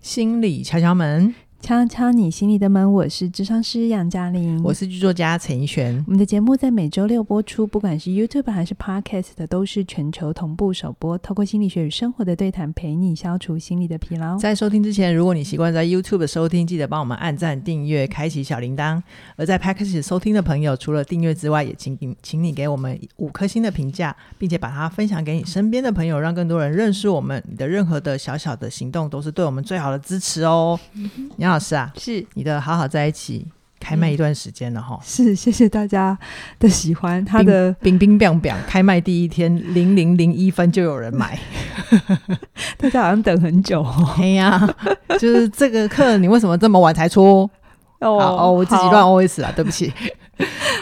心理敲敲门，敲敲你心里的门。我是諮商师杨嘉玲，我是剧作家陈怡璇。我们的节目在每周六播出，不管是 YouTube 还是 Podcast 都是全球同步首播，透过心理学与生活的对谈，陪你消除心理的疲劳。在收听之前，如果你习惯在 YouTube 收听，记得帮我们按赞订阅开启小铃铛。而在 Podcast 收听的朋友，除了订阅之外，也 请你给我们5颗星的评价，并且把它分享给你身边的朋友，让更多人认识我们。你的任何的小小的行动都是对我们最好的支持哦。老师啊，是你的好好在一起开卖一段时间了齁、是，谢谢大家的喜欢。他的冰冰冰冰开卖第一天0001分就有人买大家好像等很久哦。哎呀，就是这个课你为什么这么晚才出哦，我自己乱 OS 啦，对不起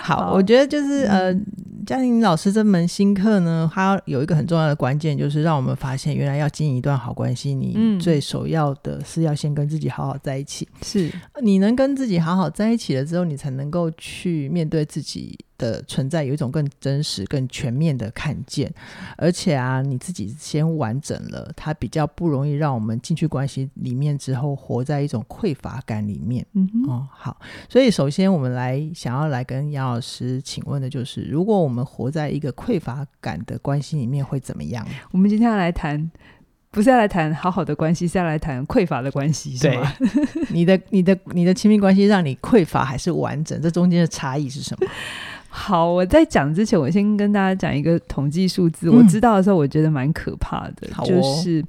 好，我觉得就是嘉玲老师这门新课呢，它有一个很重要的关键，就是让我们发现原来要经营一段好关系，你最首要的是要先跟自己好好在一起。是，你能跟自己好好在一起了之后，你才能够去面对自己的存在，有一种更真实更全面的看见。而且啊，你自己先完整了，它比较不容易让我们进去关系里面之后活在一种匮乏感里面。好，所以首先我们想要来跟杨老师请问的就是，如果我们活在一个匮乏感的关系里面会怎么样？我们今天要来谈，不是要来谈好好的关系，是要来谈匮乏的关系，是吗？对，你的亲密关系让你匮乏还是完整，这中间的差异是什么？好，我在讲之前我先跟大家讲一个统计数字、我知道的时候我觉得蛮可怕的、哦、就是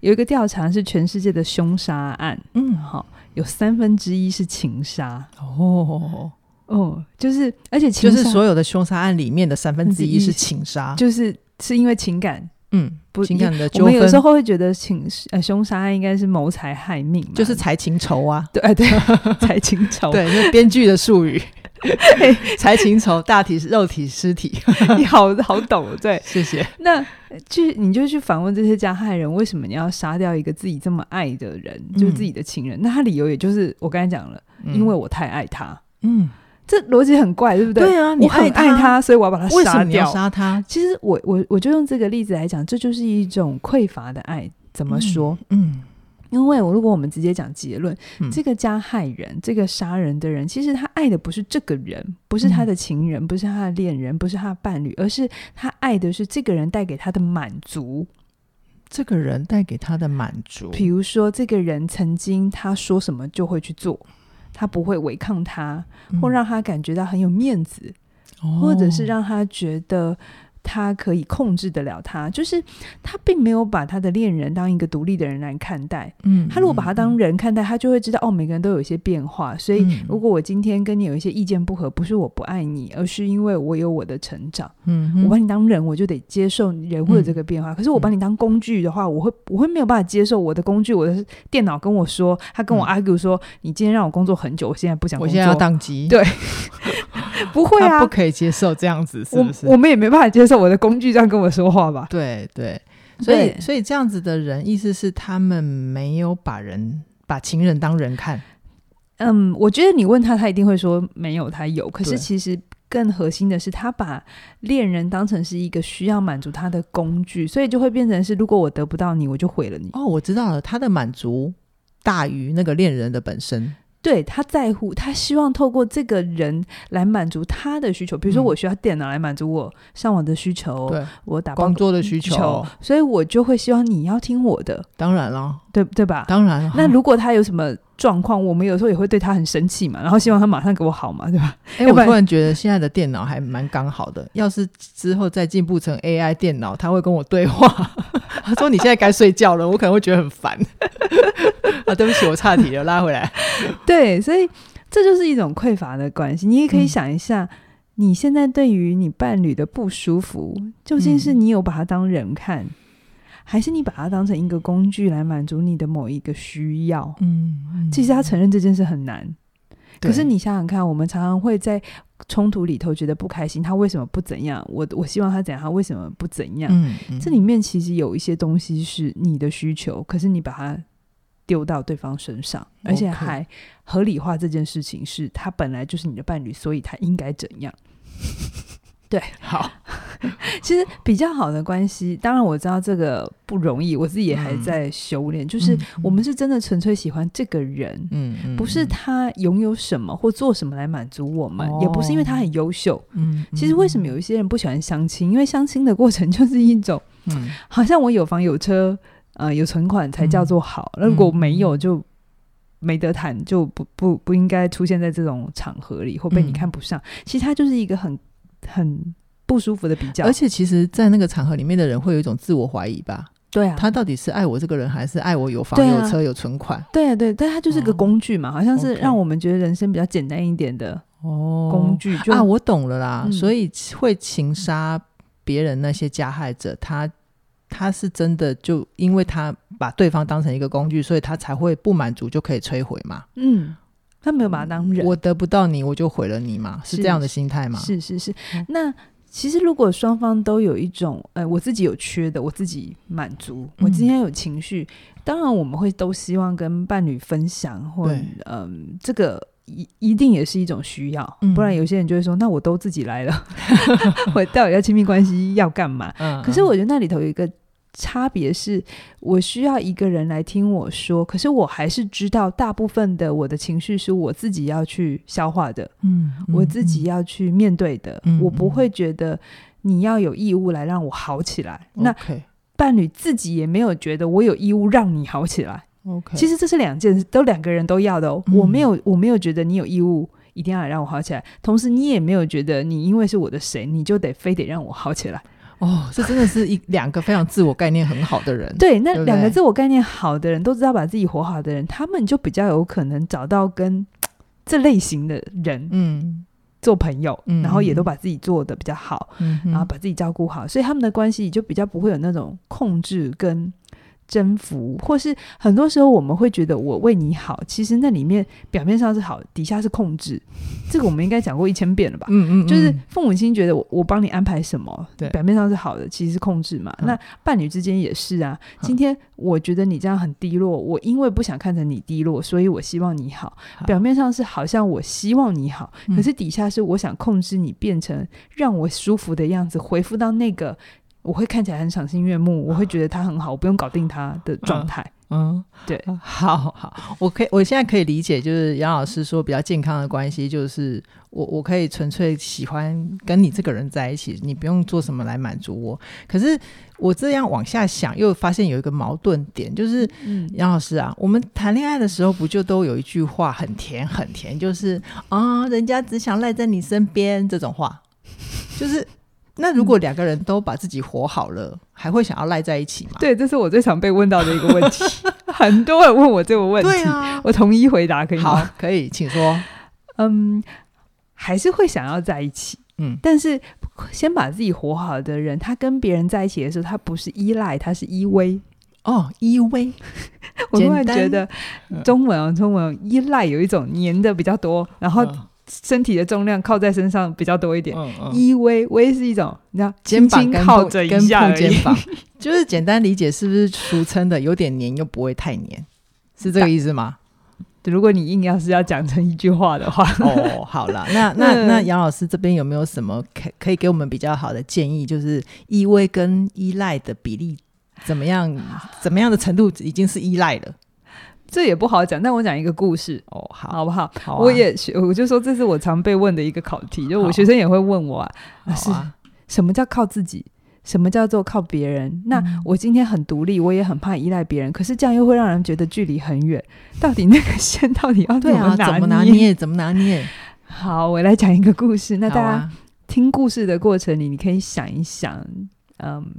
有一个调查是全世界的凶杀案，好，有1/3是情杀。就是而且情杀就是所有的凶杀案里面的1/3是情杀，就是因为情感，情感的纠纷。我们有时候会觉得凶杀案应该是谋财害命，就是财情仇啊。对，财情仇，对，是编剧的术语财情仇，大体肉体尸体你好懂，对，谢谢。那你就去反问这些加害人，为什么你要杀掉一个自己这么爱的人，就是自己的情人？那他理由也就是我刚才讲了、因为我太爱他。这逻辑很怪，对不对？对啊，你爱他，我很爱他，所以我要把他杀掉。为什么你要杀他？其实我就用这个例子来讲，这就是一种匮乏的爱。怎么说？因为如果我们直接讲结论、这个加害人，这个杀人的人，其实他爱的不是这个人，不是他的情人，不是他的恋人，不是他的伴侣，而是他爱的是这个人带给他的满足。这个人带给他的满足，比如说这个人曾经他说什么就会去做，他不会违抗他，或让他感觉到很有面子、或者是让他觉得他可以控制得了他。就是他并没有把他的恋人当一个独立的人来看待，他如果把他当人看待，他就会知道哦，每个人都有一些变化，所以如果我今天跟你有一些意见不合，不是我不爱你，而是因为我有我的成长。我把你当人，我就得接受人会有这个变化，可是我把你当工具的话，我会没有办法接受。我的工具，我的电脑跟我说，他跟我 argue 说、你今天让我工作很久，我现在不想工作，我现在要当机。对不会啊，他不可以接受这样子，是不是？ 我们也没办法接受我的工具这样跟我说话吧。对对，所以这样子的人，意思是他们没有把情人当人看。我觉得你问他，他一定会说没有，他有。可是其实更核心的是，他把恋人当成是一个需要满足他的工具，所以就会变成是，如果我得不到你，我就毁了你。哦，我知道了，他的满足大于那个恋人的本身。对，他在乎，他希望透过这个人来满足他的需求。比如说我需要电脑来满足我上网的需求，我打工作的需求，所以我就会希望你要听我的。当然了，对吧？当然了。那如果他有什么状况，我们有时候也会对他很生气嘛，然后希望他马上给我好嘛，对吧？我突然觉得现在的电脑还蛮刚好的，要是之后再进步成 AI 电脑，他会跟我对话他说你现在该睡觉了，我可能会觉得很烦啊，对不起，我岔题了，拉回来。对，所以这就是一种匮乏的关系。你也可以想一下、你现在对于你伴侣的不舒服，究竟是你有把他当人看、还是你把他当成一个工具来满足你的某一个需要？其实他承认这件事很难。可是你想想看，我们常常会在冲突里头觉得不开心，他为什么不怎样？我希望他怎样，他为什么不怎样？这里面其实有一些东西是你的需求，可是你把它丢到对方身上，而且还合理化这件事情，是他本来就是你的伴侣，所以他应该怎样对，好。其实比较好的关系，当然我知道这个不容易，我自己也还在修炼、嗯、就是我们是真的纯粹喜欢这个人、嗯、不是他拥有什么或做什么来满足我们、哦、也不是因为他很优秀、嗯、其实为什么有一些人不喜欢相亲，因为相亲的过程就是一种、嗯、好像我有房有车、有存款才叫做好、嗯、如果没有就没得谈，就 不应该出现在这种场合里，或被你看不上、嗯、其实他就是一个很不舒服的比较。而且其实在那个场合里面的人会有一种自我怀疑吧。对啊，他到底是爱我这个人，还是爱我有房、啊、有车有存款。对啊，对，但他就是个工具嘛、嗯、好像是让我们觉得人生比较简单一点的工具、哦、啊，我懂了啦、嗯、所以会情杀别人那些加害者，他是真的就因为他把对方当成一个工具，所以他才会不满足就可以摧毁嘛。嗯，他没有把他当人、嗯、我得不到你我就毁了你嘛， 是这样的心态嘛。是是 是那其实如果双方都有一种我自己有缺的我自己满足，我今天有情绪、嗯、当然我们会都希望跟伴侣分享，或这个一定也是一种需要、嗯、不然有些人就会说那我都自己来了我到底要亲密关系要干嘛可是我觉得那里头有一个差别是，我需要一个人来听我说，可是我还是知道大部分的我的情绪是我自己要去消化的、嗯嗯、我自己要去面对的、嗯、我不会觉得你要有义务来让我好起来、嗯、那伴侣自己也没有觉得我有义务让你好起来、okay. 其实这是两件事，都两个人都要的哦、嗯、我没有觉得你有义务一定要来让我好起来，同时你也没有觉得你因为是我的谁你就得非得让我好起来哦，这真的是两个非常自我概念很好的人对，那两个自我概念好的人，都知道把自己活好的人，他们就比较有可能找到跟这类型的人做朋友、嗯、然后也都把自己做得比较好、嗯、然后把自己照顾好，所以他们的关系就比较不会有那种控制跟征服，或是很多时候我们会觉得我为你好，其实那里面表面上是好，底下是控制，这个我们应该讲过1000遍了吧嗯嗯嗯，就是父母亲觉得我帮你安排什么，对，表面上是好的，其实是控制嘛、嗯、那伴侣之间也是啊、嗯、今天我觉得你这样很低落，我因为不想看着你低落，所以我希望你好、嗯、表面上是好像我希望你好、嗯、可是底下是我想控制你变成让我舒服的样子，回复到那个我会看起来很赏心悦目，我会觉得他很好，我不用搞定他的状态。嗯，对，好好，我现在可以理解，就是杨老师说比较健康的关系，就是我可以纯粹喜欢跟你这个人在一起，你不用做什么来满足我。可是我这样往下想，又发现有一个矛盾点，就是杨老师啊，我们谈恋爱的时候不就都有一句话很甜很甜，就是啊、哦，人家只想赖在你身边这种话，就是。那如果两个人都把自己活好了、嗯、还会想要赖在一起吗？对，这是我最常被问到的一个问题很多人问我这个问题，对啊，我统一回答可以吗？好，可以，请说。嗯，还是会想要在一起，嗯，但是先把自己活好的人，他跟别人在一起的时候，他不是依赖，他是依偎。哦，依偎我突然觉得中文依赖有一种黏的比较多，然后、嗯，身体的重量靠在身上比较多一点，依偎偎是一种你知道肩膀靠着一下而已，肩膀就是简单理解，是不是俗称的有点黏又不会太黏，是这个意思吗？如果你硬要讲成一句话的话哦，好啦，那杨老师这边有没有什么可以给我们比较好的建议，就是依偎跟依赖的比例怎么样的程度已经是依赖了？这也不好讲，但我讲一个故事哦，好不好？好啊、我就说这是我常被问的一个考题，就我学生也会问我啊，是什么叫靠自己，什么叫做靠别人？那我今天很独立，我也很怕依赖别人，可是这样又会让人觉得距离很远，到底那个线到底要怎么拿捏？好，我来讲一个故事。那大家听故事的过程里，你可以想一想，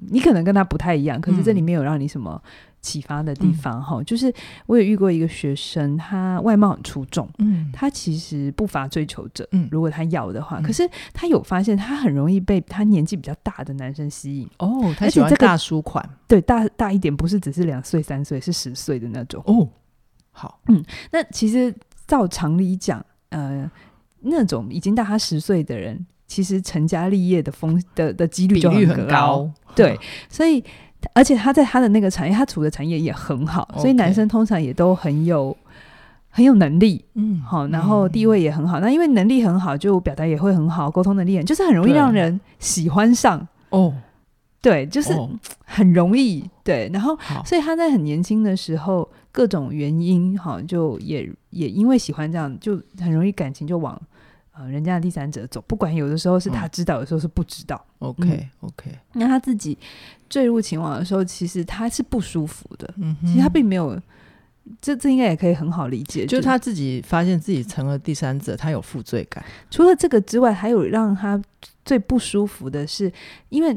你可能跟他不太一样，可是这里面有让你什么启发的地方、就是我也遇过一个学生，他外貌很出众、他其实不乏追求者、如果他要的话、可是他有发现他很容易被他年纪比较大的男生吸引哦，他喜欢大叔款、这个、对，大一点，不是只是2岁3岁，是10岁的那种哦。好，那其实照常理讲那种已经大他10岁的人，其实成家立业的几率就很高，对，所以而且他在他的那个产业，他处的产业也很好，所以男生通常也都很有很有能力，嗯，好，然后地位也很好，那因为能力很好，就表达也会很好，沟通能力很，就是很容易让人喜欢上哦。对，就是很容易，哦，对，然后所以他在很年轻的时候，各种原因哈，就也因为喜欢这样，就很容易感情就往人家的第三者走，不管有的时候是他知道，有时候是不知道。OK，那他自己坠入情网的时候，其实他是不舒服的，嗯，其实他并没有。这应该也可以很好理解，就是他自己发现自己成了第三者，他有负罪感。除了这个之外，还有让他最不舒服的是，因为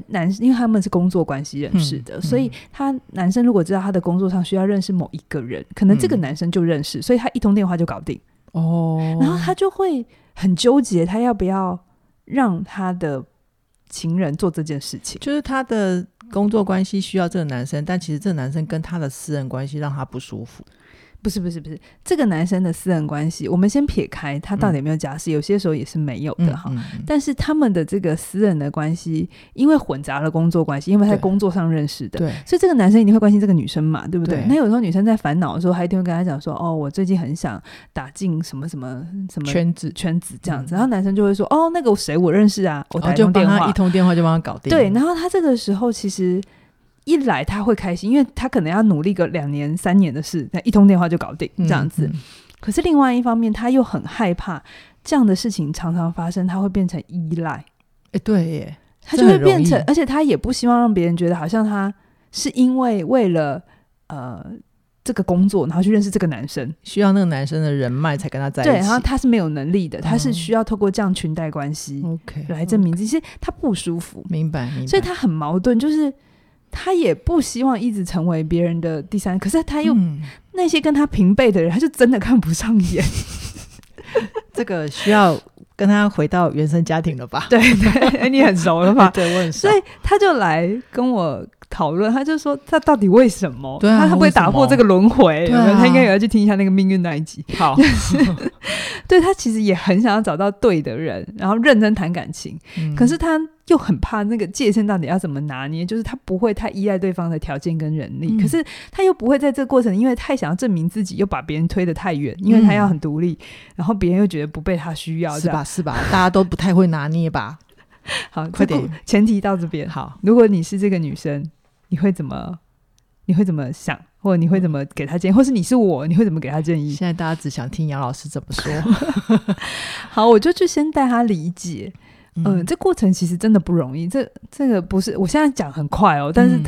他们是工作关系认识的，所以他男生如果知道他的工作上需要认识某一个人，可能这个男生就认识，所以他一通电话就搞定哦。然后他就会很纠结，他要不要让他的情人做这件事情，就是他的工作关系需要这个男生，但其实这个男生跟他的私人关系让他不舒服。不是，这个男生的私人关系我们先撇开他到底有没有假释，有些时候也是没有的哈。但是他们的这个私人的关系因为混杂了工作关系，因为他在工作上认识的，所以这个男生一定会关心这个女生嘛，对不 对？那有时候女生在烦恼的时候，他一定会跟他讲说，哦，我最近很想打进什么什么什么圈子这样子，然后男生就会说，哦，那个谁我认识啊，我打一通电话，就帮他一通电话就帮他搞定。对，然后他这个时候其实一来他会开心，因为他可能要努力个2年3年的事，一通电话就搞定这样子，可是另外一方面他又很害怕这样的事情常常发生，他会变成依赖，对耶，他就会变成，而且他也不希望让别人觉得好像他是因为为了这个工作然后去认识这个男生，需要那个男生的人脉才跟他在一起。对，然后他是没有能力的，他是需要透过这样裙带关系来证明，其实他不舒服。明白。所以他很矛盾，就是他也不希望一直成为别人的第三，可是他又，那些跟他平辈的人他就真的看不上眼这个需要跟他回到原生家庭了吧？对，你很熟了吧？对，我很熟。所以他就来跟我讨论，他就说他到底为什么，对，他会不会打破这个轮回，他应该也要去听一下那个命运那一集。好对，他其实也很想要找到对的人，然后认真谈感情，可是他又很怕那个界限到底要怎么拿捏，就是他不会太依赖对方的条件跟人力，可是他又不会在这个过程因为太想要证明自己又把别人推得太远，因为他要很独立，然后别人又觉得不被他需要，是吧大家都不太会拿捏吧好，快点，前提到这边。好，如果你是这个女生，你会怎么想，或者你会怎么给他建议，或是你是我，你会怎么给他建议？现在大家只想听杨老师怎么说好，我就去先带他理解，这过程其实真的不容易，这个不是我现在讲很快哦，但是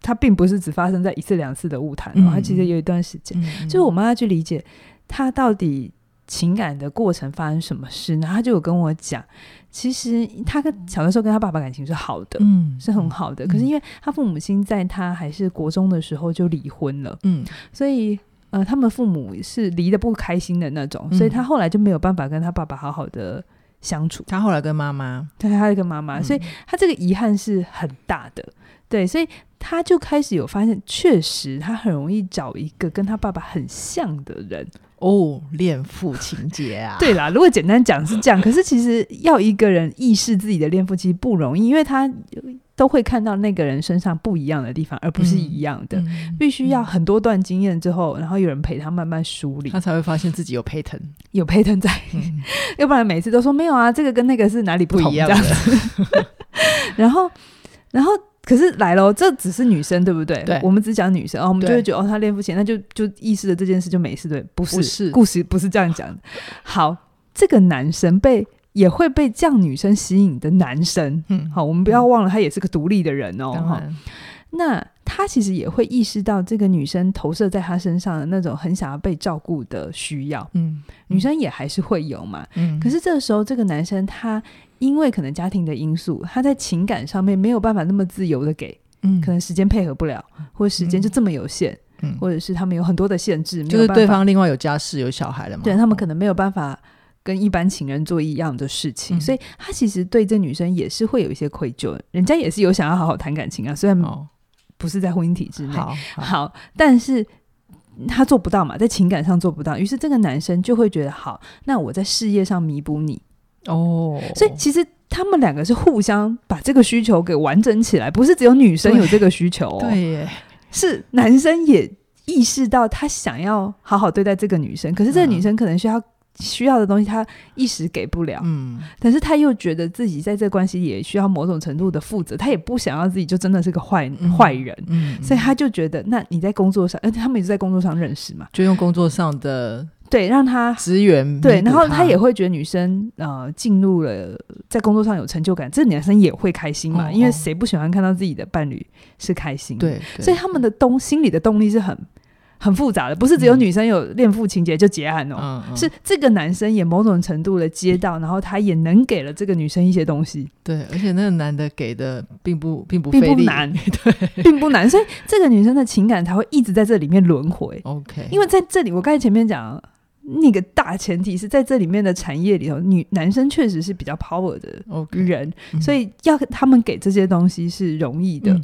他并不是只发生在1次2次的误谈，他其实有一段时间，就是我们要去理解他到底情感的过程发生什么事呢？他就有跟我讲，其实他小的时候跟他爸爸感情是好的，是很好的，可是因为他父母亲在他还是国中的时候就离婚了，所以他们父母是离得不开心的那种，所以他后来就没有办法跟他爸爸好好的相处，他后来跟妈妈，对，他跟妈妈，所以他这个遗憾是很大的，对，所以他就开始有发现，确实他很容易找一个跟他爸爸很像的人哦，恋父情节啊对啦，如果简单讲是这样，可是其实要一个人意识自己的恋父其实不容易，因为他都会看到那个人身上不一样的地方而不是一样的，必须要很多段经验之后，然后有人陪他慢慢梳理，他才会发现自己有pattern 在要不然每次都说没有啊，这个跟那个是哪里不同一样的然后可是来了，这只是女生对不 对？我们只讲女生，我们就会觉得她恋父情，那就意识了这件事就没事，对，不是故事不是这样讲的好，这个男生也会被这样女生吸引的男生，好，我们不要忘了他也是个独立的人哦。那他其实也会意识到这个女生投射在他身上的那种很想要被照顾的需要，女生也还是会有嘛，可是这个时候这个男生他因为可能家庭的因素，他在情感上面没有办法那么自由的给，可能时间配合不了，或者时间就这么有限，或者是他们有很多的限制，就是对方另外有家室有小孩了嘛，对，他们可能没有办法跟一般情人做一样的事情，所以他其实对这女生也是会有一些愧疚，人家也是有想要好好谈感情啊，虽然不是在婚姻体制内，好，但是他做不到嘛，在情感上做不到，于是这个男生就会觉得，好，那我在事业上弥补你哦，所以其实他们两个是互相把这个需求给完整起来，不是只有女生有这个需求，对耶，是男生也意识到他想要好好对待这个女生，可是这个女生可能需要的东西他一时给不了，嗯，但是他又觉得自己在这关系也需要某种程度的负责，他也不想要自己就真的是个坏人，嗯，所以他就觉得那你在工作上，而且他们也是在工作上认识嘛，就用工作上的对让他职员，对，然后他也会觉得女生进入了在工作上有成就感，这男生也会开心嘛，因为谁不喜欢看到自己的伴侣是开心的，对，所以他们的心理的动力是很复杂的，不是只有女生有恋父情节就结案哦，是这个男生也某种程度的接到，然后他也能给了这个女生一些东西，对，而且那个男的给的并不费力，对，并不难，所以这个女生的情感才会一直在这里面轮回。 OK， 因为在这里我刚才前面讲那个大前提是在这里面的产业里头男生确实是比较 power 的人，所以要他们给这些东西是容易的，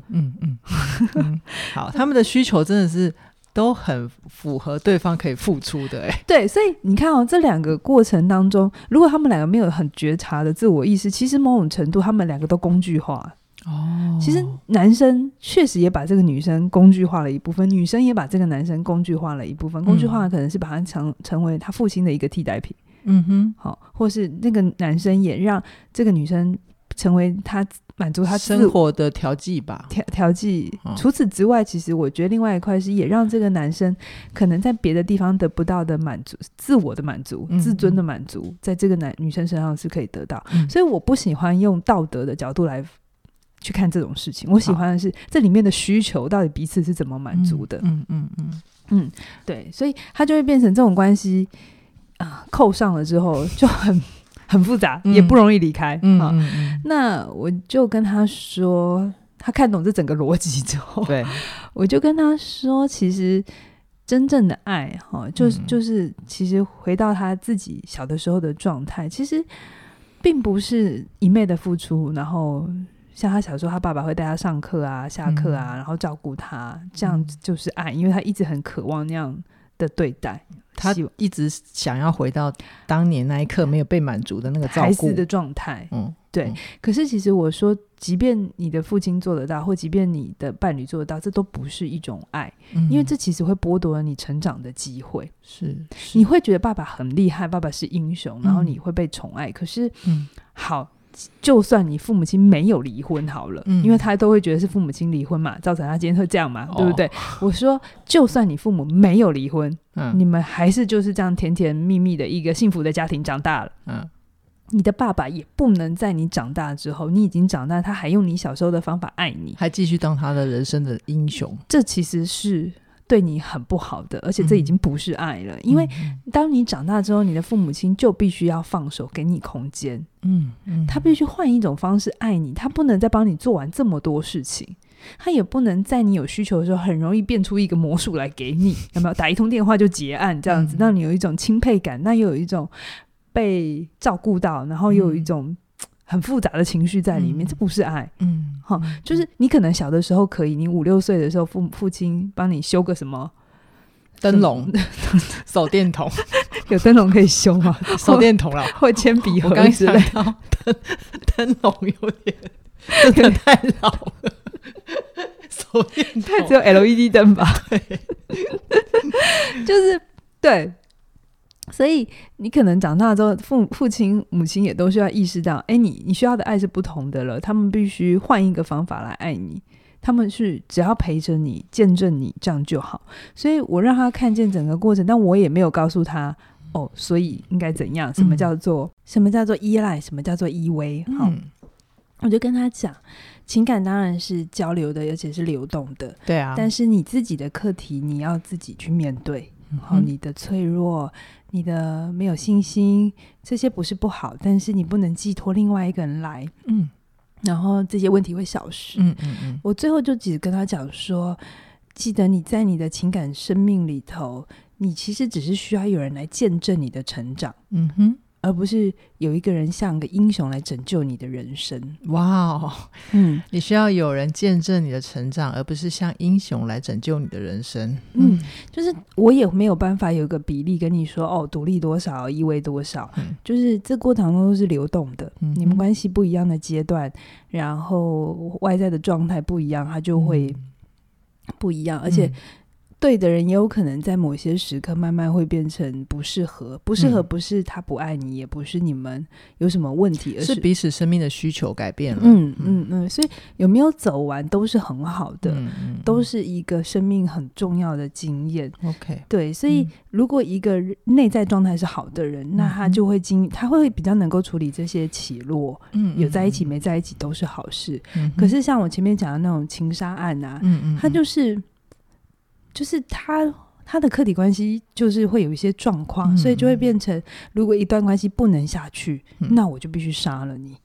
好，他们的需求真的是都很符合对方可以付出的，欸，对，所以你看哦，这两个过程当中如果他们两个没有很觉察的自我意识，其实某种程度他们两个都工具化哦，其实男生确实也把这个女生工具化了一部分，女生也把这个男生工具化了一部分，工具化可能是把他成为他父亲的一个替代品，嗯哼，好，或是那个男生也让这个女生成为他满足他生活的调剂吧，调剂，除此之外其实我觉得另外一块是也让这个男生可能在别的地方得不到的满足，自我的满足，自尊的满足，在这个女生身上是可以得到，所以我不喜欢用道德的角度来去看这种事情，我喜欢的是这里面的需求到底彼此是怎么满足的，对，所以他就会变成这种关系扣上了之后就很复杂，也不容易离开，那我就跟他说，他看懂这整个逻辑之后，对，我就跟他说其实真正的爱就是其实回到他自己小的时候的状态，其实并不是一昧的付出，然后像他小时候他爸爸会带他上课啊下课啊，然后照顾他，这样就是爱，因为他一直很渴望那样的对待，他一直想要回到当年那一刻没有被满足的那个照顾孩子的状态，对，可是其实我说即便你的父亲做得到，或即便你的伴侣做得到，这都不是一种爱，因为这其实会剥夺了你成长的机会，是你会觉得爸爸很厉害，爸爸是英雄，然后你会被宠爱，可是好，就算你父母亲没有离婚好了，因为他都会觉得是父母亲离婚嘛，造成他今天会这样嘛，对不对？我说就算你父母没有离婚，你们还是就是这样甜甜蜜蜜的一个幸福的家庭长大了，你的爸爸也不能在你长大之后，你已经长大，他还用你小时候的方法爱你，还继续当他的人生的英雄，这其实是对你很不好的，而且这已经不是爱了，因为当你长大之后，你的父母亲就必须要放手给你空间，他必须换一种方式爱你，他不能再帮你做完这么多事情，他也不能在你有需求的时候很容易变出一个魔术来给你，有没有？打一通电话就结案这样子，让你有一种钦佩感，那又有一种被照顾到，然后又有一种很复杂的情绪在里面，这不是爱，就是你可能小的时候可以，你5、6岁的时候父亲帮你修个什么灯笼手电筒有灯笼可以修吗？手电筒啦，或铅笔盒之类的。我刚想到灯笼有点真的太老了手电筒它只有 LED 灯吧就是对，所以你可能长大之后父亲母亲也都需要意识到，哎，你需要的爱是不同的了，他们必须换一个方法来爱你，他们是只要陪着你见证你这样就好，所以我让他看见整个过程，但我也没有告诉他所以应该怎样，什么叫做依赖，什么叫做依偎，我就跟他讲情感当然是交流的，而且是流动的，对啊，但是你自己的课题你要自己去面对，你的脆弱，你的没有信心，这些不是不好，但是你不能寄托另外一个人来，然后这些问题会消失，我最后就只跟他讲说，记得你在你的情感生命里头，你其实只是需要有人来见证你的成长，而不是有一个人像个英雄来拯救你的人生。你需要有人见证你的成长，而不是像英雄来拯救你的人生。就是我也没有办法有个比例跟你说独立多少依偎多少，就是这过程当中都是流动的，你们关系不一样的阶段，然后外在的状态不一样，它就会不一样，而且对的人也有可能在某些时刻慢慢会变成不适合，不适合不是他不爱你，也不是你们有什么问题，而是彼此生命的需求改变了。所以有没有走完都是很好的，都是一个生命很重要的经验。OK， 对，所以如果一个内在状态是好的人，那他就会他会比较能够处理这些起落，有在一起没在一起都是好事。可是像我前面讲的那种情杀案啊，他就是他的客体关系就是会有一些状况，所以就会变成如果一段关系不能下去，那我就必须杀了你，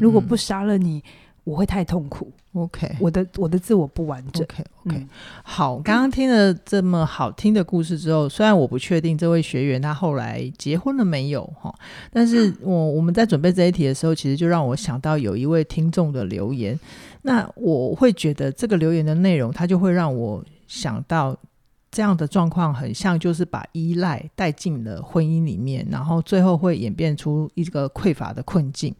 如果不杀了你我会太痛苦。 OK， 我的自我不完整。 OK， 好，刚刚听了这么好听的故事之后，虽然我不确定这位学员他后来结婚了没有，但是我们在准备这一题的时候，其实就让我想到有一位听众的留言，那我会觉得这个留言的内容它就会让我想到这样的状况很像就是把依赖带进了婚姻里面，然后最后会演变出一个匮乏的困境。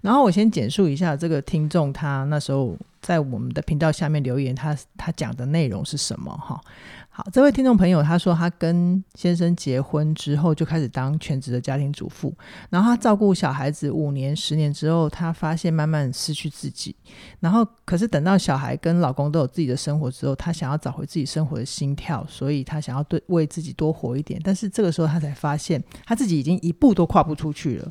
然后我先简述一下这个听众他那时候在我们的频道下面留言他讲的内容是什么。好，这位听众朋友他说他跟先生结婚之后就开始当全职的家庭主妇，然后他照顾小孩子5年10年之后，他发现慢慢失去自己，然后可是等到小孩跟老公都有自己的生活之后，他想要找回自己生活的心跳，所以他想要为自己多活一点，但是这个时候他才发现他自己已经一步都跨不出去了。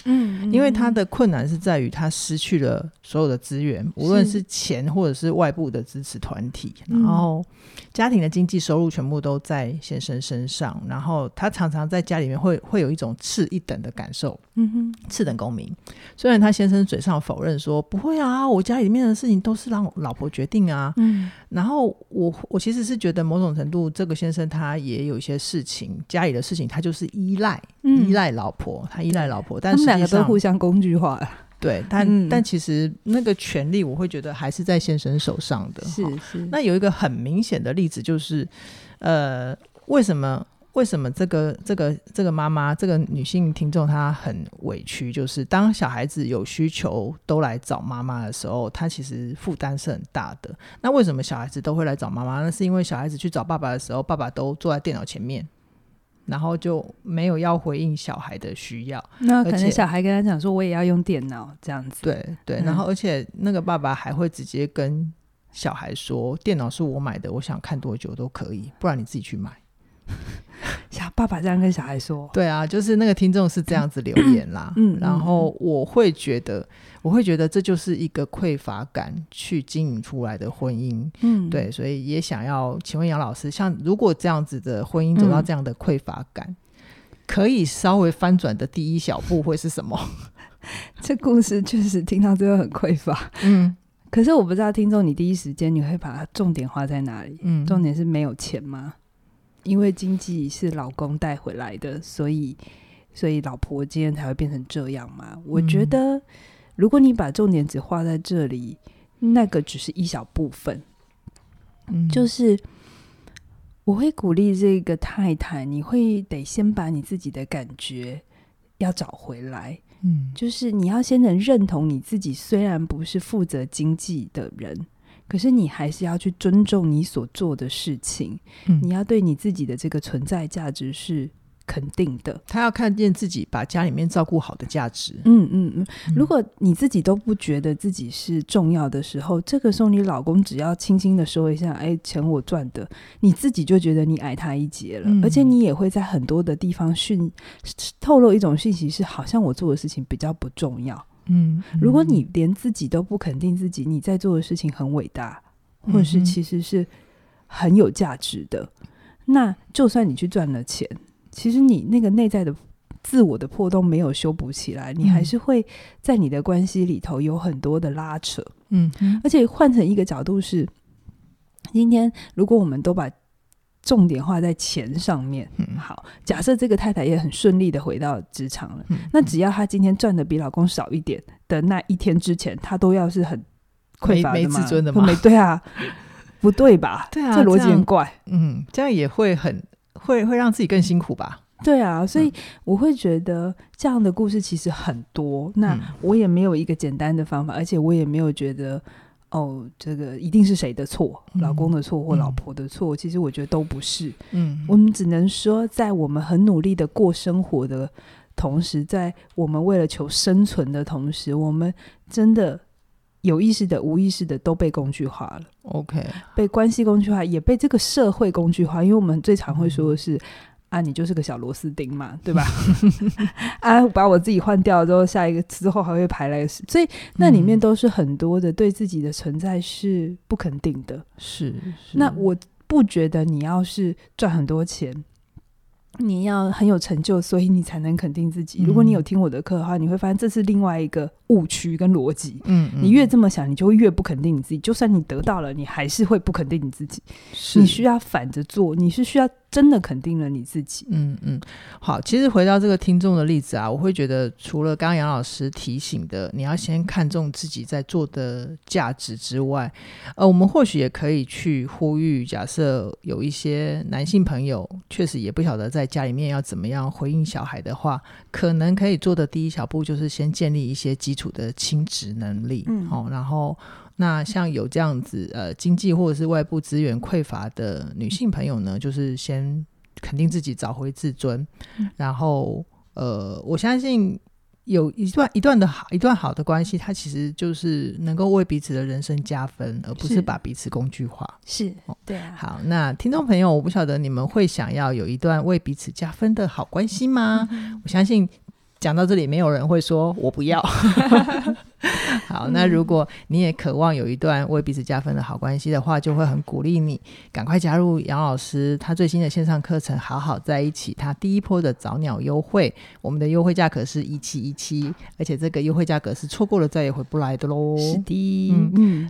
因为他的困难是在于他失去了所有的资源，无论是钱或者是外部的支持团体，然后家庭的经济收入全部都在先生身上，然后他常常在家里面会有一种次一等的感受，次等公民。虽然他先生嘴上否认说不会啊，我家里面的事情都是让老婆决定啊，然后我其实是觉得某种程度这个先生他也有一些事情，家里的事情他就是依赖老婆，他依赖老婆，但他们两个都互相工具化了。对，但其实那个权利我会觉得还是在先生手上的。是。那有一个很明显的例子就是为什么这个妈妈，这个女性听众她很委屈，就是当小孩子有需求都来找妈妈的时候，她其实负担是很大的。那为什么小孩子都会来找妈妈？那是因为小孩子去找爸爸的时候，爸爸都坐在电脑前面，然后就没有要回应小孩的需要，那可能小孩跟他讲说我也要用电脑这样子。对、然后而且那个爸爸还会直接跟小孩说电脑是我买的，我想看多久都可以，不然你自己去买。爸爸这样跟小孩说。对啊，就是那个听众是这样子留言啦。然后我会觉得这就是一个匮乏感去经营出来的婚姻。对，所以也想要请问杨老师，像如果这样子的婚姻走到这样的匮乏感，可以稍微翻转的第一小步会是什么？这故事确实听到最后很匮乏。可是我不知道听众你第一时间你会把它重点花在哪里？重点是没有钱吗？因为经济是老公带回来的，所以老婆今天才会变成这样嘛。我觉得如果你把重点只画在这里，那个只是一小部分。就是我会鼓励这个太太，你会得先把你自己的感觉要找回来。就是你要先能认同你自己，虽然不是负责经济的人，可是你还是要去尊重你所做的事情。你要对你自己的这个存在价值是肯定的，他要看见自己把家里面照顾好的价值。如果你自己都不觉得自己是重要的时候，这个时候你老公只要轻轻的说一下钱我赚的，你自己就觉得你矮他一截了。而且你也会在很多的地方透露一种讯息，是好像我做的事情比较不重要。如果你连自己都不肯定自己你在做的事情很伟大，或者是其实是很有价值的，那就算你去赚了钱，其实你那个内在的自我的破洞没有修补起来，你还是会在你的关系里头有很多的拉扯。而且换成一个角度是，今天如果我们都把重点画在钱上面，好，假设这个太太也很顺利的回到职场了，那只要她今天赚的比老公少一点的那一天之前，她都要是很匮乏的嘛，没自尊的嘛。对啊，不对吧？对啊，这逻辑很怪。这样也会会让自己更辛苦吧。对啊，所以我会觉得这样的故事其实很多，那我也没有一个简单的方法，而且我也没有觉得哦，这个一定是谁的错，老公的错或老婆的错，其实我觉得都不是。我们只能说，在我们很努力的过生活的同时，在我们为了求生存的同时，我们真的有意识的无意识的都被工具化了。 OK， 被关系工具化，也被这个社会工具化。因为我们最常会说的是啊，你就是个小螺丝钉嘛，对吧？啊，把我自己换掉之后，下一个之后还会排来，所以那里面都是很多的对自己的存在是不肯定的。是那我不觉得你要是赚很多钱，你要很有成就，所以你才能肯定自己。如果你有听我的课的话，你会发现这是另外一个误区跟逻辑。你越这么想，你就会越不肯定你自己。就算你得到了，你还是会不肯定你自己。你需要反着做，你是需要真的肯定了你自己。好，其实回到这个听众的例子啊，我会觉得除了刚刚杨老师提醒的你要先看重自己在做的价值之外，我们或许也可以去呼吁，假设有一些男性朋友确实也不晓得在家里面要怎么样回应小孩的话，可能可以做的第一小步就是先建立一些基础的亲职能力。然后那像有这样子经济或者是外部资源匮乏的女性朋友呢，就是先肯定自己，找回自尊。然后我相信有一段好的关系，它其实就是能够为彼此的人生加分，而不是把彼此工具化。是，对啊。好，那听众朋友，我不晓得你们会想要有一段为彼此加分的好关系吗？我相信讲到这里没有人会说我不要。好，那如果你也渴望有一段为彼此加分的好关系的话，就会很鼓励你赶快加入杨老师他最新的线上课程好好在一起，他第一波的早鸟优惠，我们的优惠价格是1717，而且这个优惠价格是错过了再也回不来的咯。是的。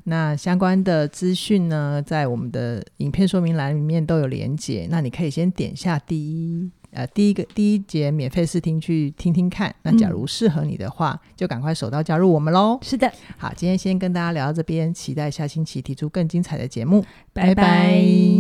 那相关的资讯呢，在我们的影片说明栏里面都有连结，那你可以先点下第一节免费试听去听听看，那假如适合你的话，就赶快手刀加入我们咯。是的。好，今天先跟大家聊到这边，期待下星期提出更精彩的节目。拜拜。